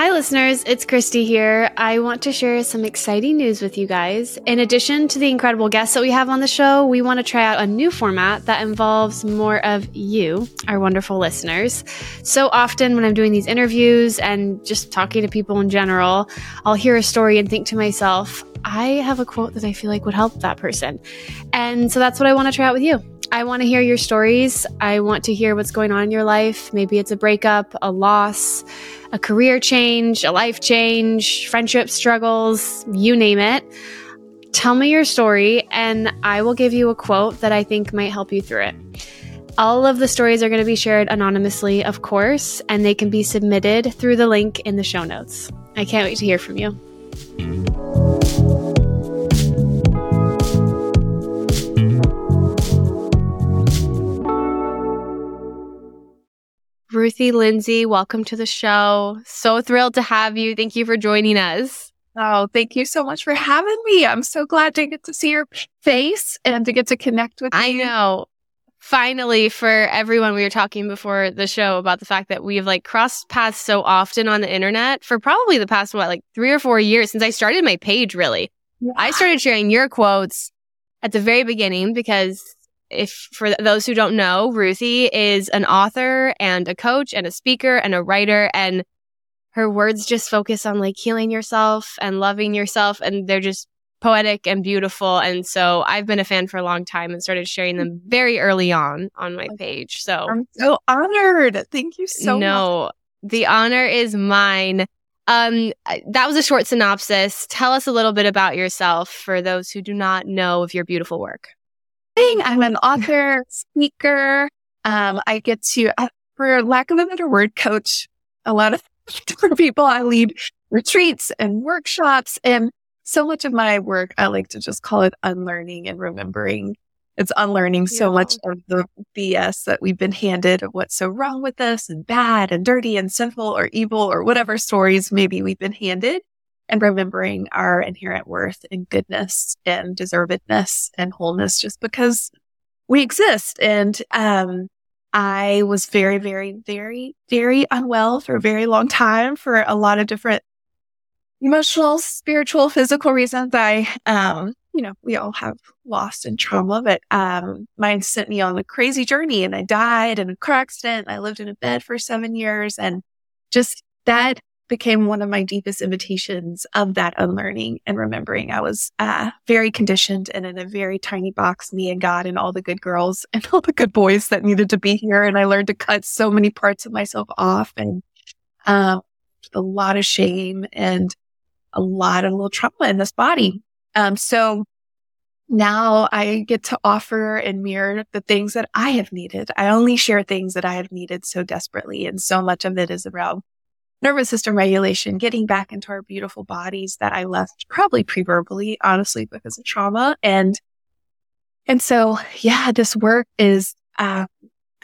Hi, listeners. It's Christy here. I want to share some exciting news with you guys. In addition to the incredible guests that we have on the show, we want to try out a new format that involves more of you, our wonderful listeners. So often when I'm doing these interviews and just talking to people in general, I'll hear a story and think to myself, I have a quote that I feel like would help that person. And so that's what I want to try out with you. I want to hear your stories. I want to hear what's going on in your life. Maybe it's a breakup, a loss, a career change, a life change, friendship struggles, you name it. Tell me your story and I will give you a quote that I think might help you through it. All of the stories are going to be shared anonymously, of course, and they can be submitted through the link in the show notes. I can't wait to hear from you. Ruthie Lindsey, welcome to the show. So thrilled to have you. Thank you for joining us. Oh, thank you so much for having me. I'm so glad to get to see your face and to get to connect with you. I know. Finally, for everyone, we were talking before the show about the fact that we've crossed paths so often on the internet for probably the past, 3 or 4 years since I started my page, really. Yeah. I started sharing your quotes at the very beginning because for those who don't know, Ruthie is an author and a coach and a speaker and a writer, and her words just focus on healing yourself and loving yourself, and they're just poetic and beautiful. And so I've been a fan for a long time and started sharing them very early on my page. So I'm so honored. Thank you so much. No, the honor is mine. That was a short synopsis. Tell us a little bit about yourself for those who do not know of your beautiful work. I'm an author, speaker. I get to, for lack of a better word, coach a lot of different people. I lead retreats and workshops, and so much of my work, I like to just call it unlearning and remembering. It's unlearning so much of the BS that we've been handed of what's so wrong with us and bad and dirty and sinful or evil or whatever stories maybe we've been handed, and remembering our inherent worth and goodness and deservedness and wholeness just because we exist. And I was very, very, very, very unwell for a very long time for a lot of different emotional, spiritual, physical reasons. We all have loss and trauma, but mine sent me on a crazy journey, and I died in a car accident. I lived in a bed for 7 years, and just that became one of my deepest invitations of that unlearning and remembering. I was very conditioned and in a very tiny box, me and God and all the good girls and all the good boys that needed to be here. And I learned to cut so many parts of myself off, and a lot of shame and a lot of little trauma in this body. So now I get to offer and mirror the things that I have needed. I only share things that I have needed so desperately. And so much of it is around nervous system regulation, getting back into our beautiful bodies that I left probably pre-verbally, honestly, because of trauma. And so, this work is, I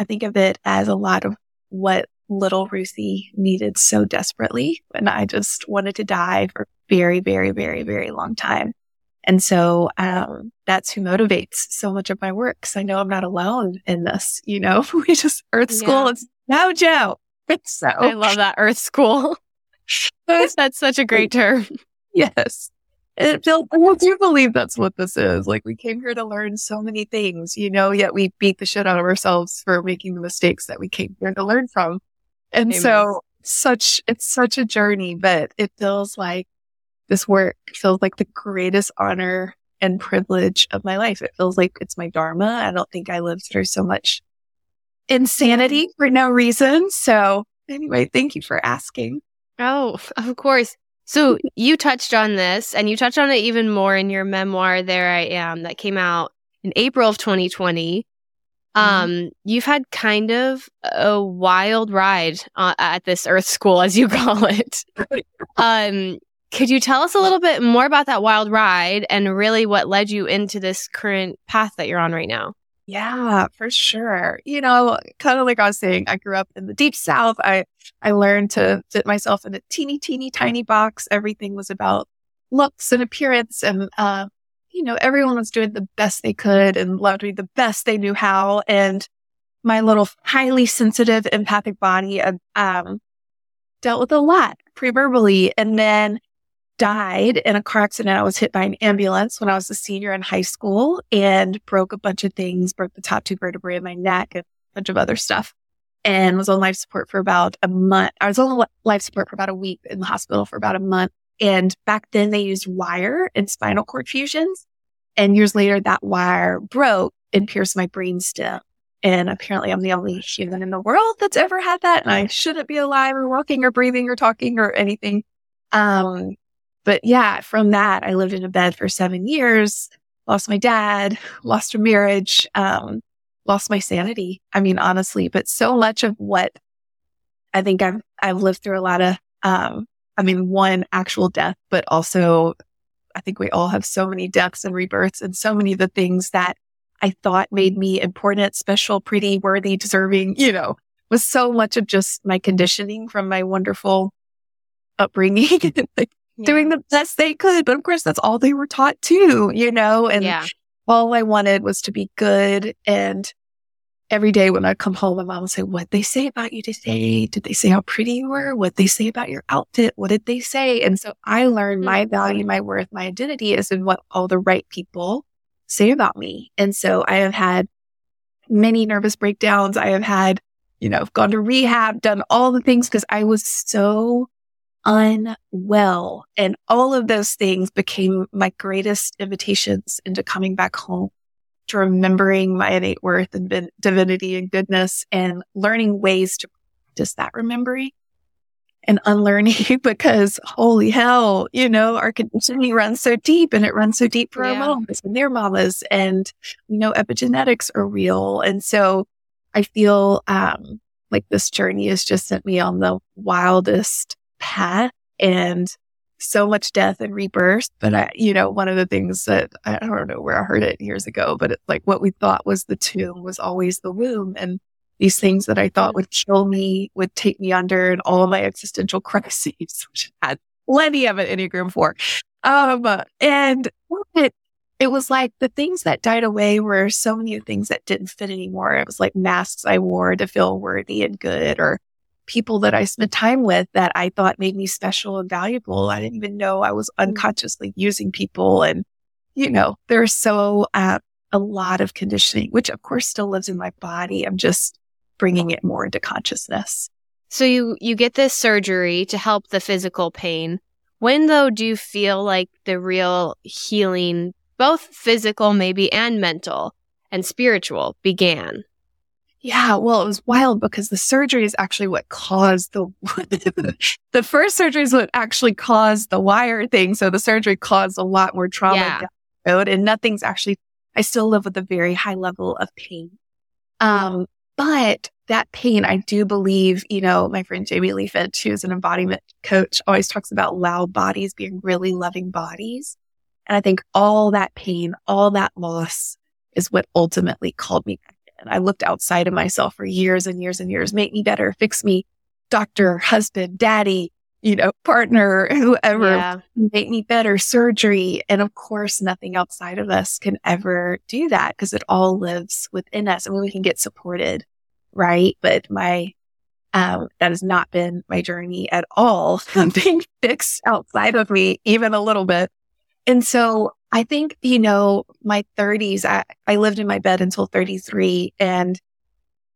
think of it as a lot of what little Ruthie needed so desperately. And I just wanted to die for a very, very, very, very long time. And so, that's who motivates so much of my work. Because I know I'm not alone in this, we just Earth School. Yeah. It's no joke. So I love that, Earth School. That's such a great term. Yes. I do believe that's what this is. We came here to learn so many things, yet we beat the shit out of ourselves for making the mistakes that we came here to learn from. And Amen. So it's such a journey, but it feels like this work feels like the greatest honor and privilege of my life. It feels like it's my dharma. I don't think I lived through so much insanity for no reason. So anyway, thank you for asking. Oh, of course. So you touched on this, and you touched on it even more in your memoir, There I Am, that came out in April of 2020. You've had kind of a wild ride at this Earth School, as you call it. Could you tell us a little bit more about that wild ride and really what led you into this current path that you're on right now? Yeah, for sure. Kind of like I was saying, I grew up in the deep South. I learned to fit myself in a teeny, teeny, tiny box. Everything was about looks and appearance. And, everyone was doing the best they could and loved me the best they knew how. And my little highly sensitive empathic body dealt with a lot pre-verbally, and then died in a car accident. I was hit by an ambulance when I was a senior in high school and broke a bunch of things, broke the top two vertebrae of my neck and a bunch of other stuff, and was on life support for about a month. I was on life support for about a week, in the hospital for about a month. And back then they used wire and spinal cord fusions. And years later, that wire broke and pierced my brainstem. And apparently I'm the only human in the world that's ever had that. And I shouldn't be alive or walking or breathing or talking or anything. But yeah, from that, I lived in a bed for 7 years, lost my dad, lost a marriage, lost my sanity. I mean, honestly, but so much of what I think I've lived through a lot of, one actual death, but also I think we all have so many deaths and rebirths, and so many of the things that I thought made me important, special, pretty, worthy, deserving, was so much of just my conditioning from my wonderful upbringing, doing the best they could. But of course, that's all they were taught too, and all I wanted was to be good. And every day when I come home, my mom would say, "What'd they say about you today? Did they say how pretty you were? What'd they say about your outfit? What did they say?" And so I learned my value, my worth, my identity is in what all the right people say about me. And so I have had many nervous breakdowns. I have had, gone to rehab, done all the things because I was so unwell. And all of those things became my greatest invitations into coming back home, to remembering my innate worth and divinity and goodness, and learning ways to practice that remembering and unlearning, because holy hell, our conditioning runs so deep, and it runs so deep for our moms and their mamas, and epigenetics are real. And so I feel like this journey has just sent me on the wildest path, and so much death and rebirth. But one of the things that I don't know where I heard it years ago, but it's like what we thought was the tomb was always the womb. And these things that I thought would kill me, would take me under, and all my existential crises, which I had plenty of an Enneagram for. And it was like the things that died away were so many things that didn't fit anymore. It was like masks I wore to feel worthy and good, or people that I spent time with that I thought made me special and valuable. I didn't even know I was unconsciously using people. And, there's so a lot of conditioning, which of course still lives in my body. I'm just bringing it more into consciousness. So you get this surgery to help the physical pain. When though do you feel like the real healing, both physical maybe and mental and spiritual, began? Yeah, well, it was wild because the surgery is actually what caused the first surgery is what actually caused the wire thing. So the surgery caused a lot more trauma down the road, and I still live with a very high level of pain. But that pain, I do believe, my friend Jamie Lee Finch, who's an embodiment coach, always talks about loud bodies being really loving bodies. And I think all that pain, all that loss is what ultimately called me. And I looked outside of myself for years and years and years. Make me better, fix me, doctor, husband, daddy, partner, whoever, make me better, surgery. And of course, nothing outside of us can ever do that because it all lives within us. I mean, we can get supported, right? But that has not been my journey at all. Something fixed outside of me, even a little bit. And so I think, my 30s, I lived in my bed until 33, and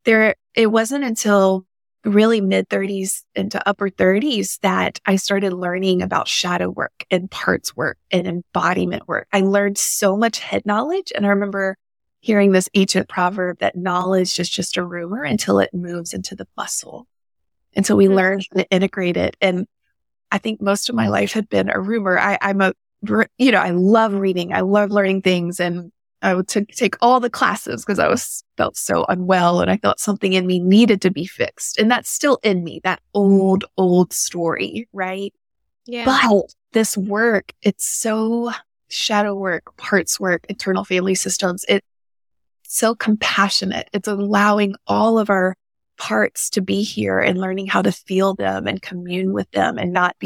it wasn't until really mid 30s into upper 30s that I started learning about shadow work and parts work and embodiment work. I learned so much head knowledge. And I remember hearing this ancient proverb that knowledge is just a rumor until it moves into the muscle. And so we learned how to integrate it. And I think most of my life had been a rumor. I love reading. I love learning things. And I would take all the classes because I felt so unwell, and I felt something in me needed to be fixed. And that's still in me, that old story, right? Yeah. But this work, it's so shadow work, parts work, internal family systems. It's so compassionate. It's allowing all of our parts to be here and learning how to feel them and commune with them and not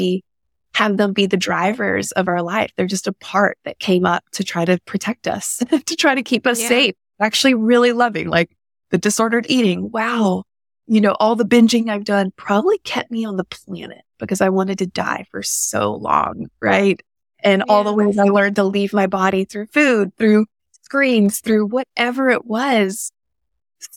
have them be the drivers of our life. They're just a part that came up to try to protect us, to try to keep us safe. Actually really loving, like the disordered eating. Wow. you know, all the binging I've done probably kept me on the planet because I wanted to die for so long, right? And all the ways I learned to leave my body through food, through screens, through whatever it was,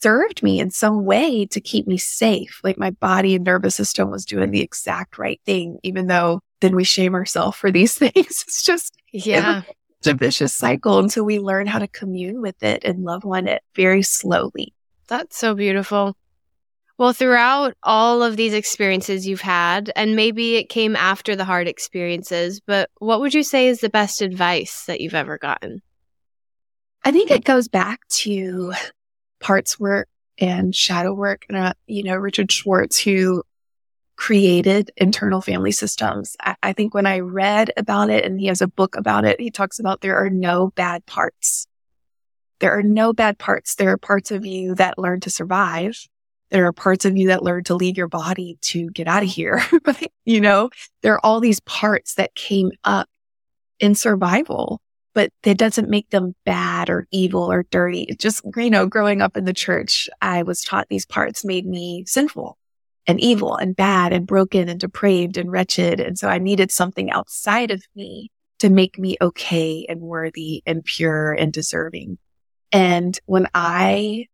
served me in some way to keep me safe. Like my body and nervous system was doing the exact right thing, even though then we shame ourselves for these things. It's just it's a vicious cycle until we learn how to commune with it and love one it very slowly. That's so beautiful. Well, throughout all of these experiences you've had, and maybe it came after the hard experiences, but what would you say is the best advice that you've ever gotten? I think it goes back to parts work and shadow work. And, Richard Schwartz, who created Internal Family Systems. I think when I read about it, and he has a book about it, he talks about there are no bad parts. There are no bad parts. There are parts of you that learn to survive. There are parts of you that learn to leave your body to get out of here. But, there are all these parts that came up in survival, but that doesn't make them bad or evil or dirty. It just, growing up in the church, I was taught these parts made me sinful and evil and bad and broken and depraved and wretched. And so I needed something outside of me to make me okay and worthy and pure and deserving. And when I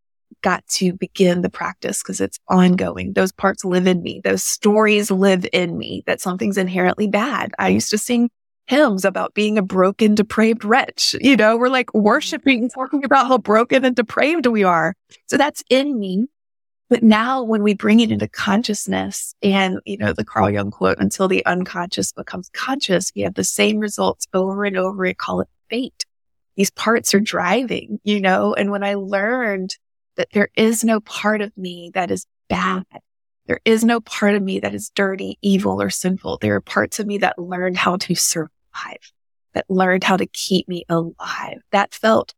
got to begin the practice, because it's ongoing, those parts live in me. Those stories live in me that something's inherently bad. I used to sing hymns about being a broken, depraved wretch. We're like worshiping, talking about how broken and depraved we are. So that's in me. But now when we bring it into consciousness and, the Carl Jung quote, until the unconscious becomes conscious, we have the same results over and over. We call it fate. These parts are driving, and when I learned that there is no part of me that is bad, there is no part of me that is dirty, evil, or sinful. There are parts of me that learned how to survive, that learned how to keep me alive. That felt,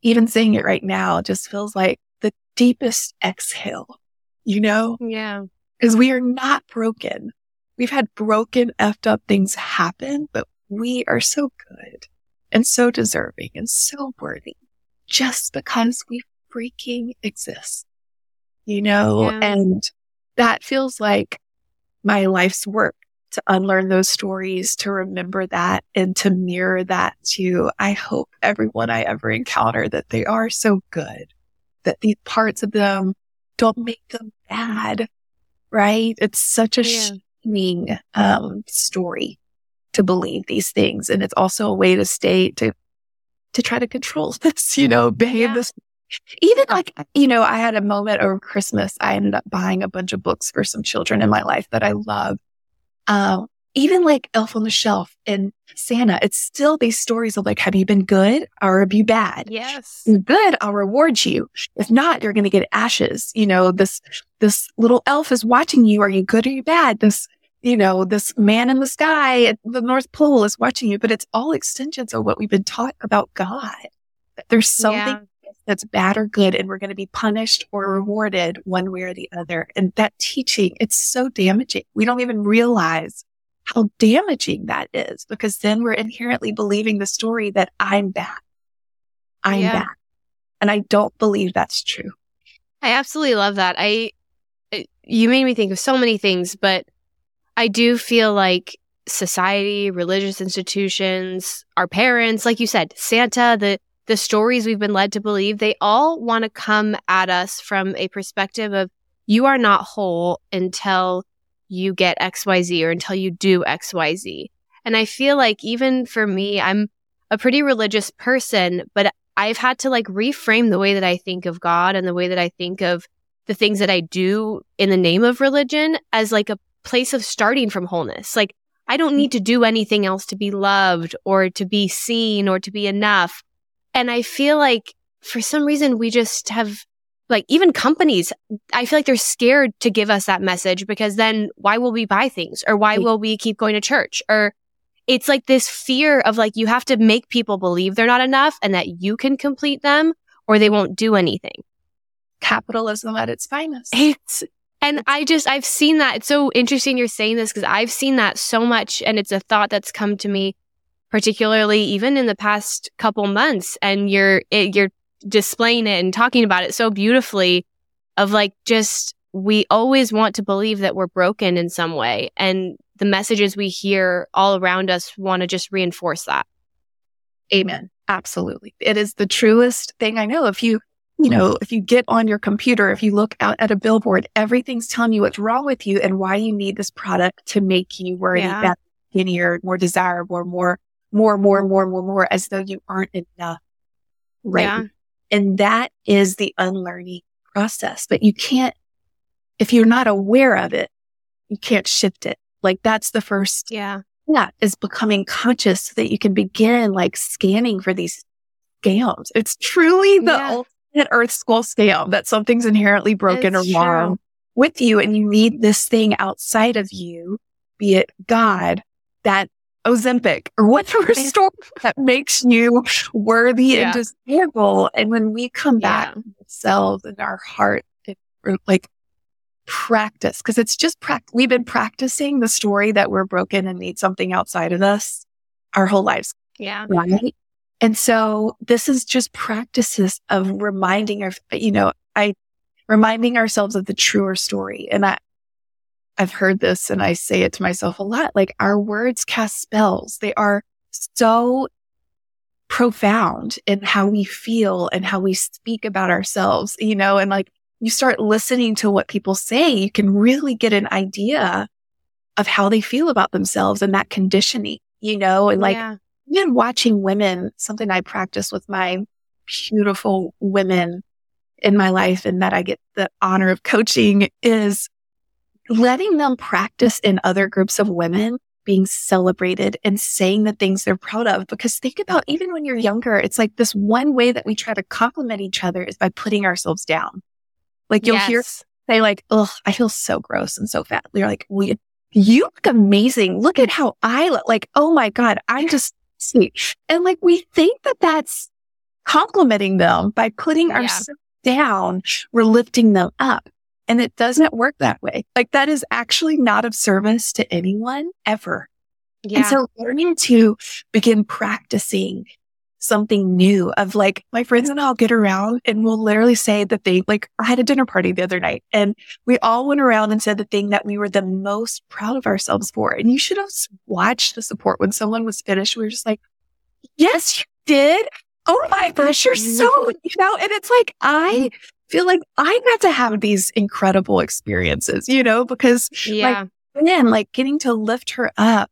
even saying it right now, just feels like the deepest exhale, Yeah. Because we are not broken. We've had broken, effed up things happen, but we are so good and so deserving and so worthy just because we freaking exist, Yeah. And that feels like my life's work, to unlearn those stories, to remember that and to mirror that to, I hope everyone I ever encounter, that they are so good, that these parts of them don't make them bad, right? It's such a shaming story to believe these things. And it's also a way to stay, to try to control this, behave this. Even I had a moment over Christmas, I ended up buying a bunch of books for some children in my life that I love. Even like Elf on the Shelf and Santa, it's still these stories of like, have you been good or have you bad? Yes. If you're good, I'll reward you. If not, you're going to get ashes. This little elf is watching you. Are you good or you bad? This man in the sky at the North Pole is watching you, but it's all extensions of what we've been taught about God. There's something that's bad or good, and we're going to be punished or rewarded one way or the other. And that teaching, it's so damaging. We don't even realize how damaging that is, because then we're inherently believing the story that I'm bad. I'm bad. And I don't believe that's true. I absolutely love that. You made me think of so many things, but I do feel like society, religious institutions, our parents, like you said, Santa, the stories we've been led to believe, they all want to come at us from a perspective of you are not whole until you get XYZ or until you do XYZ. And I feel like even for me, I'm a pretty religious person, but I've had to like reframe the way that I think of God and the way that I think of the things that I do in the name of religion as like a place of starting from wholeness. Like, I don't need to do anything else to be loved or to be seen or to be enough. And I feel like for some reason we just have, like, even companies, I feel like they're scared to give us that message, because then why will we buy things, or why will we keep going to church? Or it's like this fear of like, you have to make people believe they're not enough and that you can complete them or they won't do anything. Capitalism at its finest. And I've seen that. It's so interesting you're saying this, because I've seen that so much. And it's a thought that's come to me, particularly even in the past couple months. And you're displaying it and talking about it so beautifully, of like, just we always want to believe that we're broken in some way. And the messages we hear all around us want to just reinforce that. Amen. Absolutely. It is the truest thing I know. If you get on your computer, if you look out at a billboard, everything's telling you what's wrong with you and why you need this product to make you worthy, better, skinnier, more desirable, more, as though you aren't enough. Right. Yeah. And that is the unlearning process. But you can't, if you're not aware of it, you can't shift it. Like that's the first is becoming conscious so that you can begin like scanning for these scams. It's truly the ultimate earth school scam that something's inherently broken or wrong with you. And you need this thing outside of you, be it God, that Ozempic or whatever storm that makes you worthy and desirable. And when we come back to ourselves and our heart, we're like, practice, because it's just practice. We've been practicing the story that we're broken and need something outside of us our whole lives. Yeah. Right? And so this is just practices of reminding ourselves of the truer story. And I've heard this and I say it to myself a lot, like our words cast spells. They are so profound in how we feel and how we speak about ourselves, and like, you start listening to what people say, you can really get an idea of how they feel about themselves and that conditioning, and like even watching women, something I practice with my beautiful women in my life and that I get the honor of coaching is letting them practice in other groups of women being celebrated and saying the things they're proud of. Because think about even when you're younger, it's like this one way that we try to compliment each other is by putting ourselves down. Like you'll hear say like, oh, I feel so gross and so fat. You're like, well, you look amazing. Look at how I look. Like, oh my God, I'm just sweet. And like, we think that that's complimenting them by putting ourselves down. We're lifting them up. And it doesn't work that way. Like that is actually not of service to anyone ever. Yeah. And so learning to begin practicing something new of like my friends and I'll get around and we'll literally say the thing, like I had a dinner party the other night and we all went around and said the thing that we were the most proud of ourselves for. And you should have watched the support when someone was finished. We were just like, yes, you did. Oh my gosh, you're so, and it's like, I feel like I got to have these incredible experiences, because like getting to lift her up,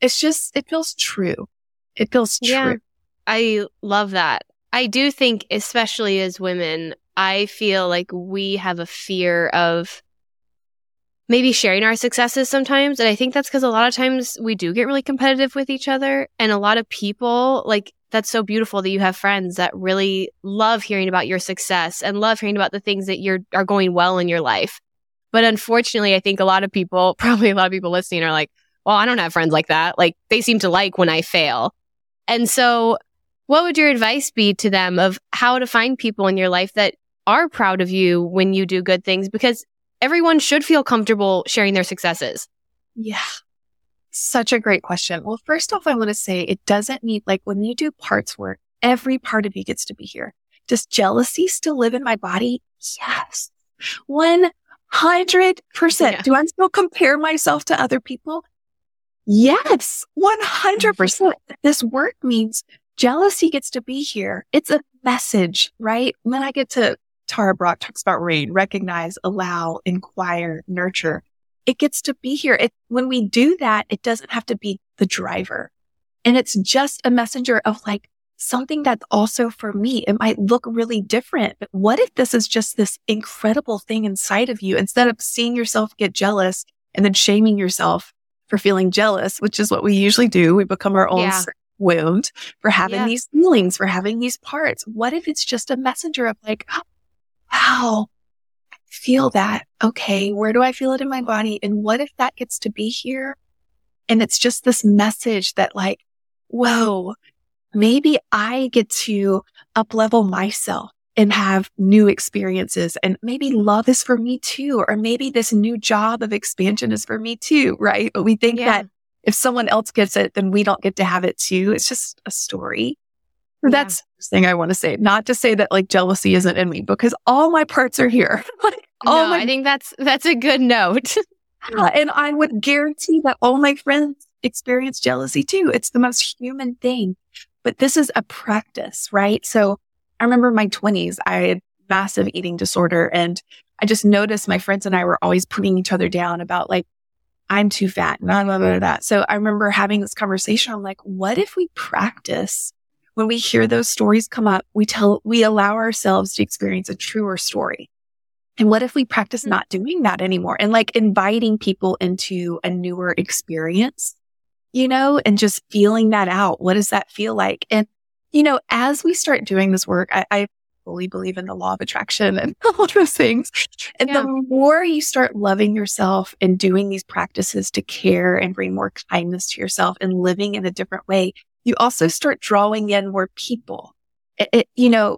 it's just, it feels true. It feels true. Yeah. I love that. I do think, especially as women, I feel like we have a fear of maybe sharing our successes sometimes. And I think that's because a lot of times we do get really competitive with each other. And a lot of people, like, that's so beautiful that you have friends that really love hearing about your success and love hearing about the things that are going well in your life. But unfortunately, I think a lot of people, probably a lot of people listening are like, well, I don't have friends like that. Like, they seem to like when I fail. And so what would your advice be to them of how to find people in your life that are proud of you when you do good things? Because everyone should feel comfortable sharing their successes. Yeah. Such a great question. Well, first off, I want to say it doesn't need, like when you do parts work, every part of you gets to be here. Does jealousy still live in my body? Yes. 100%. Do I still compare myself to other people? Yes, 100%. This work means jealousy gets to be here. It's a message, right? And then I get to Tara Brach talks about rain, recognize, allow, inquire, nurture. It gets to be here. When we do that, it doesn't have to be the driver. And it's just a messenger of like something that's also for me. It might look really different, but what if this is just this incredible thing inside of you instead of seeing yourself get jealous and then shaming yourself for feeling jealous, which is what we usually do. We become our own wound for having these feelings, for having these parts. What if it's just a messenger of like, oh, wow, I feel that. Okay, where do I feel it in my body? And what if that gets to be here? And it's just this message that like, whoa, maybe I get to up-level myself and have new experiences. And maybe love is for me too. Or maybe this new job of expansion is for me too, right? But we think that if someone else gets it, then we don't get to have it too. It's just a story. That's the thing I want to say. Not to say that like jealousy isn't in me because all my parts are here. Like Oh, no, I think that's a good note. And I would guarantee that all my friends experience jealousy too. It's the most human thing. But this is a practice, right? So I remember in my 20s, I had massive eating disorder, and I just noticed my friends and I were always putting each other down about like, I'm too fat and blah, blah, blah, blah. So I remember having this conversation. I'm like, what if we practice when we hear those stories come up, we allow ourselves to experience a truer story. And what if we practice not doing that anymore and like inviting people into a newer experience, you know, and just feeling that out? What does that feel like? And, you know, as we start doing this work, I fully believe in the law of attraction and all those things. And the more you start loving yourself and doing these practices to care and bring more kindness to yourself and living in a different way, you also start drawing in more people. You know,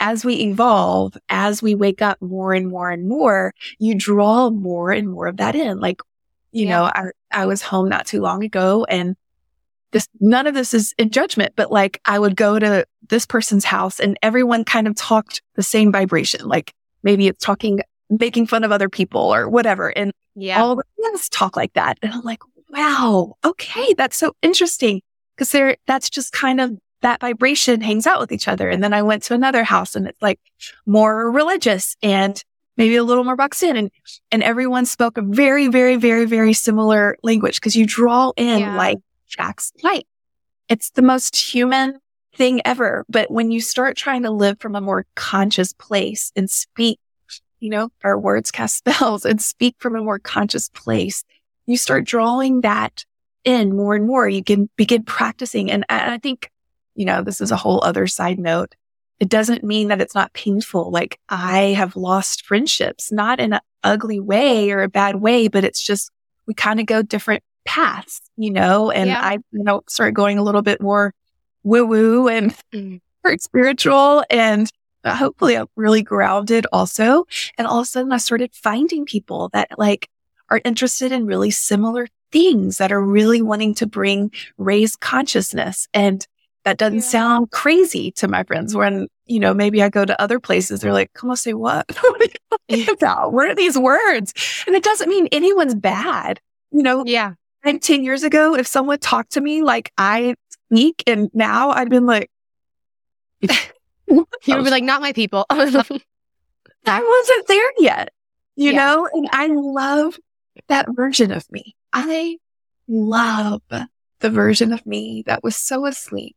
as we evolve, as we wake up more and more and more, you draw more and more of that in. Like, you know, I was home not too long ago, and none of this is in judgment, but like I would go to this person's house and everyone kind of talked the same vibration. Like maybe it's talking, making fun of other people or whatever. And all the things talk like that. And I'm like, wow, okay, that's so interesting. Because that's just kind of that vibration hangs out with each other. And then I went to another house and it's like more religious and maybe a little more boxed in. And everyone spoke a very, very, very, very similar language because you draw in like Jack's light. It's the most human thing ever. But when you start trying to live from a more conscious place and speak, you know, our words cast spells, and speak from a more conscious place, you start drawing that in more and more. You can begin practicing. And I think, you know, this is a whole other side note. It doesn't mean that it's not painful. Like I have lost friendships, not in an ugly way or a bad way, but it's just, we kind of go different paths, you know, and I, you know, start going a little bit more woo-woo and spiritual, and hopefully I'm really grounded also. And all of a sudden I started finding people that like are interested in really similar things, that are really wanting to raise consciousness. And that doesn't sound crazy to my friends when, you know, maybe I go to other places. They're like, come on, say what? What are you talking about? What are these words? And it doesn't mean anyone's bad. You know, 10 years ago, if someone talked to me like I speak, and now I'd been like, you would be like, not my people. I wasn't there yet, you know, and I love that version of me. I love the version of me that was so asleep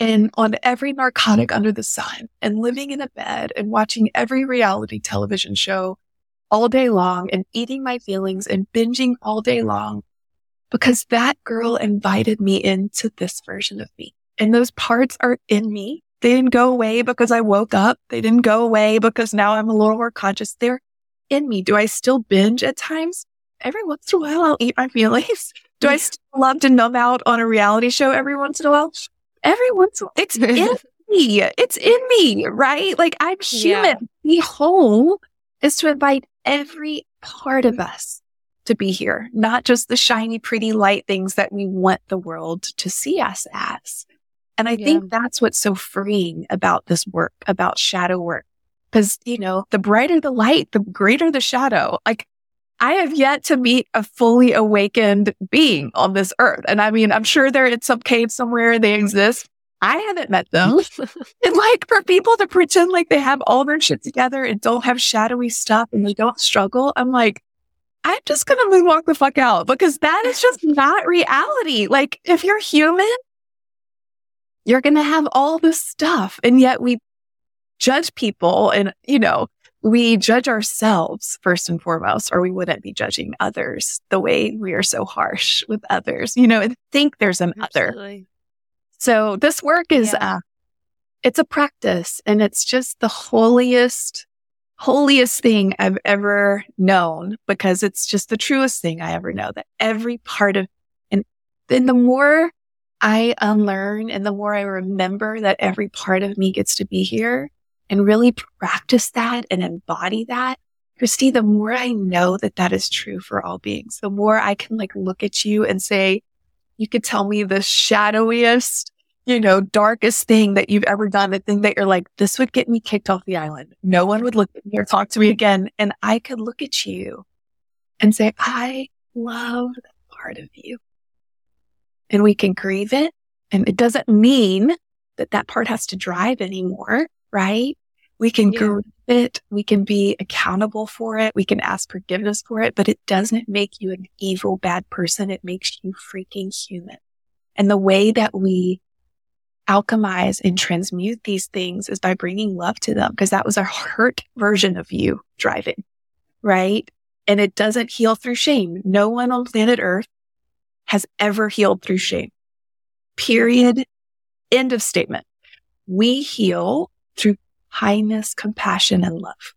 and on every narcotic under the sun and living in a bed and watching every reality television show all day long and eating my feelings and binging all day long, because that girl invited me into this version of me. And those parts are in me. They didn't go away because I woke up. They didn't go away because now I'm a little more conscious. They're in me. Do I still binge at times? Every once in a while, I'll eat my feelings. Do I still love to numb out on a reality show every once in a while? Every once in a while. It's in me. It's in me, right? Like I'm human. The whole is to invite every part of us to be here, not just the shiny, pretty light things that we want the world to see us as. And I think that's what's so freeing about this work, about shadow work. Because, you know, the brighter the light, the greater the shadow. Like, I have yet to meet a fully awakened being on this earth. And I mean, I'm sure they're in some cave somewhere, they exist. I haven't met them. And like for people to pretend like they have all their shit together and don't have shadowy stuff and they don't struggle, I'm like, I'm just going to moonwalk the fuck out, because that is just not reality. Like if you're human, you're going to have all this stuff. And yet we judge people and, you know, we judge ourselves first and foremost, or we wouldn't be judging others the way we are so harsh with others, you know, and think there's an other. So this work is, it's a practice, and it's just the holiest thing I've ever known, because it's just the truest thing I ever know, that every part of, and then the more I unlearn and the more I remember that every part of me gets to be here, and really practice that and embody that, Christy, the more I know that that is true for all beings, the more I can like look at you and say, you could tell me the shadowiest, you know, darkest thing that you've ever done, the thing that you're like, this would get me kicked off the island. No one would look at me or talk to me again. And I could look at you and say, I love that part of you. And we can grieve it. And it doesn't mean that that part has to drive anymore, right? We can grieve it. We can be accountable for it. We can ask forgiveness for it, but it doesn't make you an evil, bad person. It makes you freaking human. And the way that we alchemize and transmute these things is by bringing love to them, because that was a hurt version of you driving, right? And it doesn't heal through shame. No one on planet Earth has ever healed through shame. Period. End of statement. We heal through kindness, compassion, and love.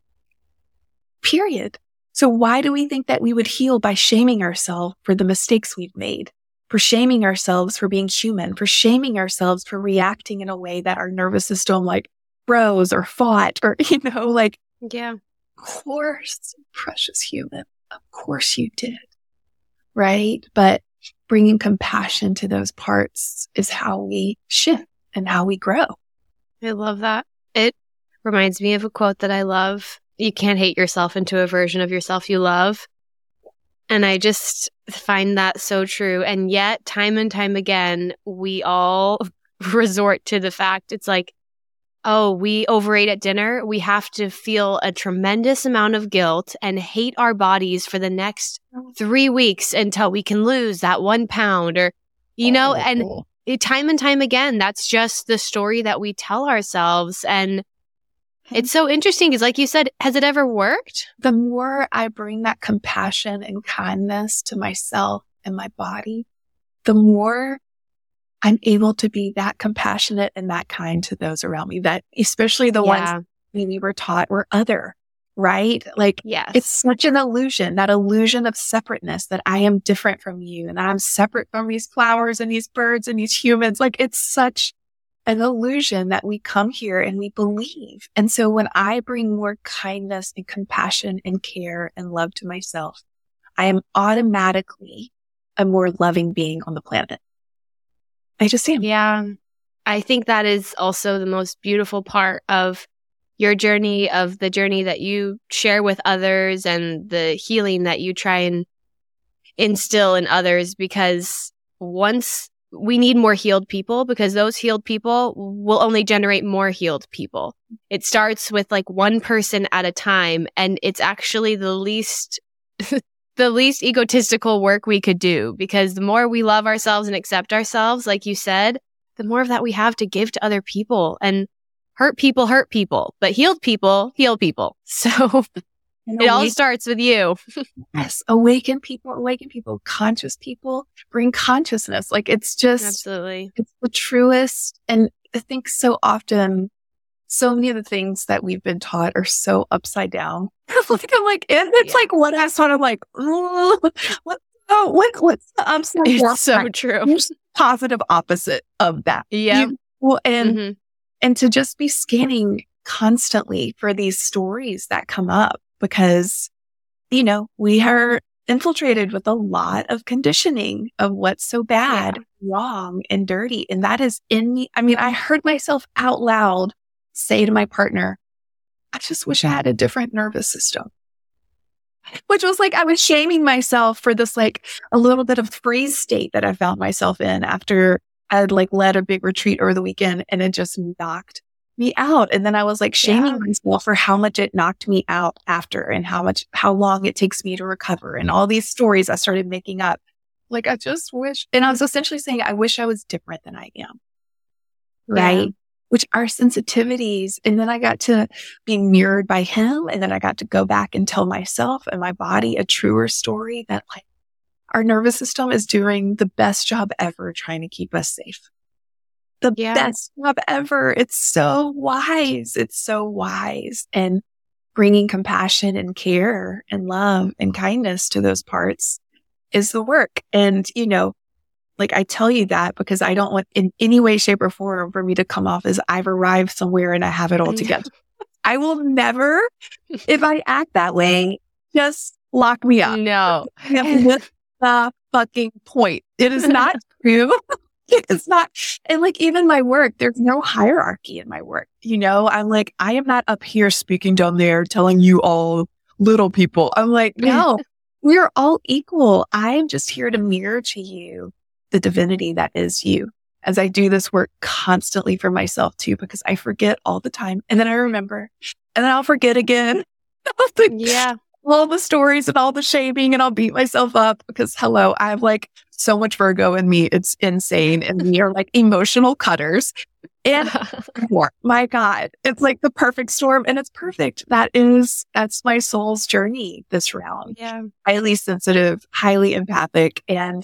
Period. So why do we think that we would heal by shaming ourselves for the mistakes we've made, for shaming ourselves for being human, for shaming ourselves for reacting in a way that our nervous system like froze or fought or, you know, like, yeah, of course, precious human, of course you did, right? But bringing compassion to those parts is how we shift and how we grow. I love that. It reminds me of a quote that I love. You can't hate yourself into a version of yourself you love. And I just find that so true. And yet, time and time again, we all resort to the fact it's like, oh, we overate at dinner. We have to feel a tremendous amount of guilt and hate our bodies for the next 3 weeks until we can lose that 1 pound or, you know, and time and time again, that's just the story that we tell ourselves. And it's so interesting because, like you said, has it ever worked? The more I bring that compassion and kindness to myself and my body, the more I'm able to be that compassionate and that kind to those around me, that especially the ones we were taught were other, right? Like, it's such an illusion, that illusion of separateness, that I am different from you and I'm separate from these flowers and these birds and these humans. Like, it's such an illusion that we come here and we believe. And so when I bring more kindness and compassion and care and love to myself, I am automatically a more loving being on the planet. I just am. Yeah. I think that is also the most beautiful part of your journey, of the journey that you share with others and the healing that you try and instill in others, because once we need more healed people, because those healed people will only generate more healed people. It starts with like one person at a time, and it's actually the least the least egotistical work we could do, because the more we love ourselves and accept ourselves, like you said, the more of that we have to give to other people. And hurt people, but healed people heal people. So it all starts with you. Yes. Awaken people, conscious people, bring consciousness. Like, it's just, absolutely, it's the truest. And I think so often, so many of the things that we've been taught are so upside down. Like what I sort of like, what's the upside down? It's so true. It's the positive opposite of that. Yeah. And to just be scanning constantly for these stories that come up, because, you know, we are infiltrated with a lot of conditioning of what's so bad, wrong, and dirty. And that is in me. I mean, I heard myself out loud say to my partner, I just wish I had a different nervous system, which was like, I was shaming myself for this, like a little bit of freeze state that I found myself in after I'd like led a big retreat over the weekend, and it just knocked me out. And then I was like shaming myself for how much it knocked me out after, and how long it takes me to recover, and all these stories I started making up. Like, I just wish, and I was essentially saying, I wish I was different than I am. Right. Which are sensitivities. And then I got to be mirrored by him. And then I got to go back and tell myself and my body a truer story that, like, our nervous system is doing the best job ever trying to keep us safe. The best job ever. It's so wise. It's so wise. And bringing compassion and care and love and kindness to those parts is the work. And, you know, like, I tell you that because I don't want in any way, shape, or form for me to come off as I've arrived somewhere and I have it all together. I will never, if I act that way, just lock me up. No. The fucking point. It is not true. It's not, and like even my work, there's no hierarchy in my work. You know, I'm like, I am not up here speaking down there telling you all little people. I'm like, no, we're all equal. I'm just here to mirror to you the divinity that is you. As I do this work constantly for myself too, because I forget all the time. And then I remember, and then I'll forget again. All the stories and all the shaming, and I'll beat myself up because hello, I have like so much Virgo in me. It's insane. And we are like emotional cutters. And my God, it's like the perfect storm, and it's perfect. That's my soul's journey this round. Yeah. Highly sensitive, highly empathic, and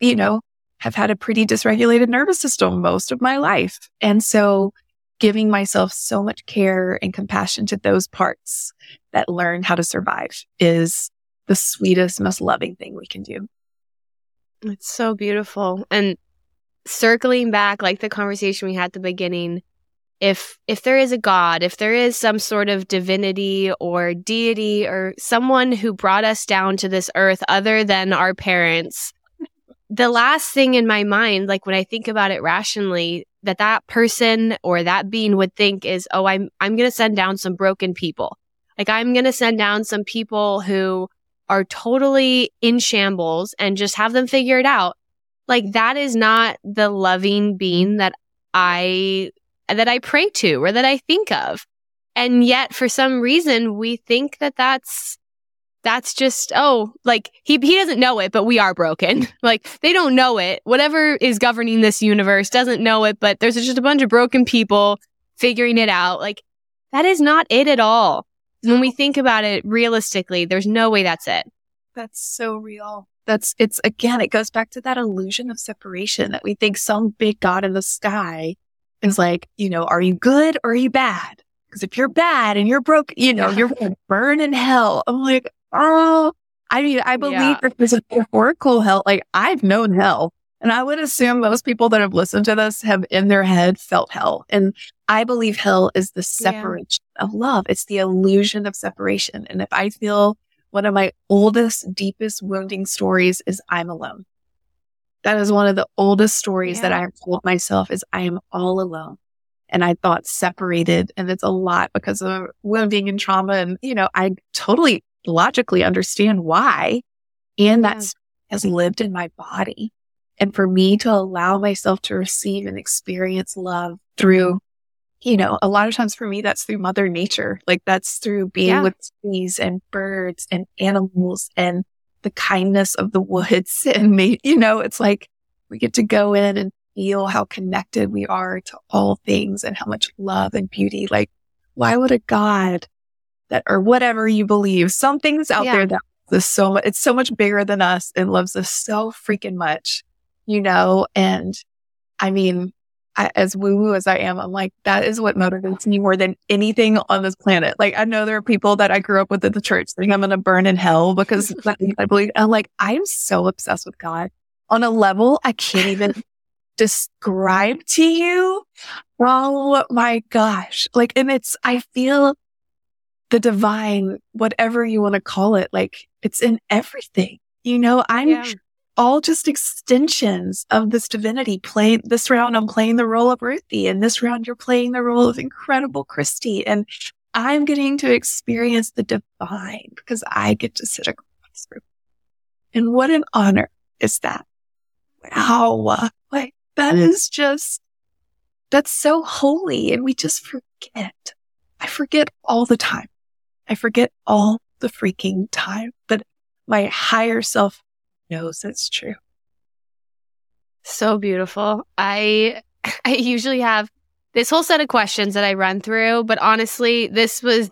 you know, have had a pretty dysregulated nervous system most of my life. And so giving myself so much care and compassion to those parts that learn how to survive is the sweetest, most loving thing we can do. It's so beautiful. And circling back, like the conversation we had at the beginning, if there is a God, if there is some sort of divinity or deity or someone who brought us down to this earth other than our parents, the last thing in my mind, like when I think about it rationally, that person or that being would think is, oh, I'm going to send down some broken people. Like, I'm going to send down some people who are totally in shambles and just have them figure it out. Like, that is not the loving being that I pray to or that I think of. And yet, for some reason, we think that that's just, oh, like he doesn't know it, but we are broken. Like, they don't know it. Whatever is governing this universe doesn't know it, but there's just a bunch of broken people figuring it out. Like, that is not it at all. When we think about it realistically, there's no way that's it. That's so real. It's again, it goes back to that illusion of separation that we think some big God in the sky is like, you know, are you good or are you bad? Because if you're bad and you're broke, you know, you're going to burn in hell. I'm like, oh, I mean, I believe if there's a oracle hell, like I've known hell. And I would assume most people that have listened to this have in their head felt hell. And I believe hell is the separation of love. It's the illusion of separation. And if I feel one of my oldest, deepest wounding stories is I'm alone. That is one of the oldest stories that I've told myself is I am all alone. And I thought separated. And it's a lot because of wounding and trauma. And, you know, I totally logically understand why. And that has lived in my body. And for me to allow myself to receive and experience love through, you know, a lot of times for me, that's through Mother Nature. Like that's through being with trees and birds and animals and the kindness of the woods. And, you know, it's like we get to go in and feel how connected we are to all things and how much love and beauty. Like, why would a God that or whatever you believe, something's out there that is so much, it's so much bigger than us and loves us so freaking much. You know, and I mean, as woo-woo as I am, I'm like, that is what motivates me more than anything on this planet. Like, I know there are people that I grew up with at the church think I'm going to burn in hell because I believe, I'm like, I am so obsessed with God on a level I can't even describe to you. Oh my gosh. Like, and I feel the divine, whatever you want to call it, like it's in everything, you know, I'm all just extensions of this divinity. Play this round, I'm playing the role of Ruthie, and this round you're playing the role of incredible Christy, and I'm getting to experience the divine because I get to sit across the room. And what an honor is that! Wow, like that is just that's so holy, and we just forget. I forget all the time. I forget all the freaking time. But my higher self knows that's true. So beautiful. I usually have this whole set of questions that I run through, but honestly, this was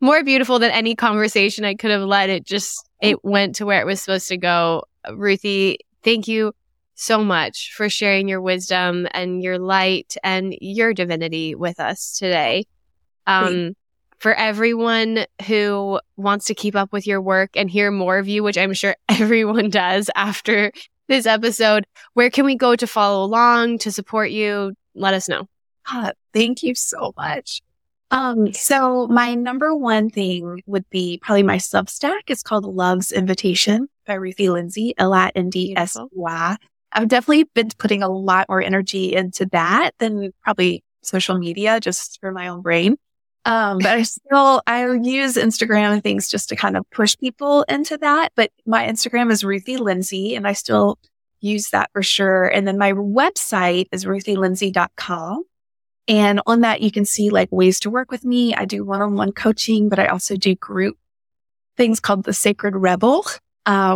more beautiful than any conversation I could have led. It went to where it was supposed to go. Ruthie, thank you so much for sharing your wisdom and your light and your divinity with us today. For everyone who wants to keep up with your work and hear more of you, which I'm sure everyone does after this episode, where can we go to follow along, to support you? Let us know. Thank you so much. So my number one thing would be probably my Substack. It's called Love's Invitation by Ruthie Lindsey, L-I-N-D-S-Y. I've definitely been putting a lot more energy into that than probably social media, just for my own brain. But I use Instagram and things just to kind of push people into that. But my Instagram is Ruthie Lindsey, and I still use that for sure. And then my website is ruthielindsey.com. And on that, you can see like ways to work with me. I do one-on-one coaching, but I also do group things called the Sacred Rebel,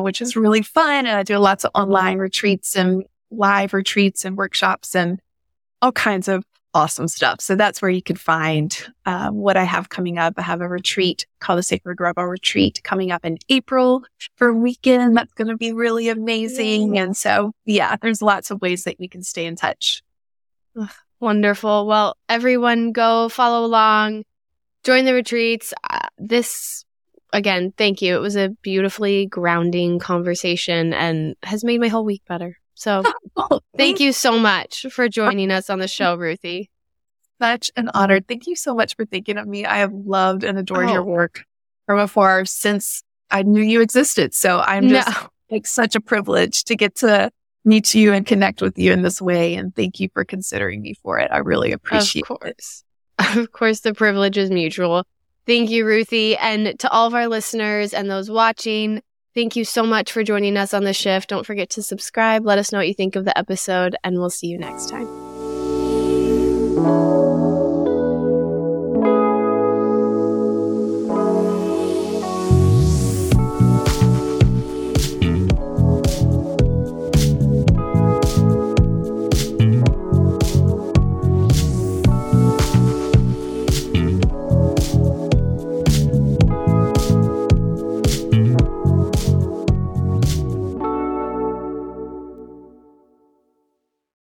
which is really fun. And I do lots of online retreats and live retreats and workshops and all kinds of awesome stuff. So that's where you can find what I have coming up. I have a retreat called the Sacred Rebel Retreat coming up in April for a weekend. That's going to be really amazing. And so, yeah, there's lots of ways that we can stay in touch. Ugh. Wonderful. Well, everyone go follow along, join the retreats. This, again, thank you. It was a beautifully grounding conversation and has made my whole week better. So thank you so much for joining us on the show, Ruthie. Such an honor. Thank you so much for thinking of me. I have loved and adored your work from afar since I knew you existed. So I'm just like such a privilege to get to meet you and connect with you in this way. And thank you for considering me for it. I really appreciate it. Of course, the privilege is mutual. Thank you, Ruthie. And to all of our listeners and those watching, thank you so much for joining us on The Shift. Don't forget to subscribe. Let us know what you think of the episode, and we'll see you next time.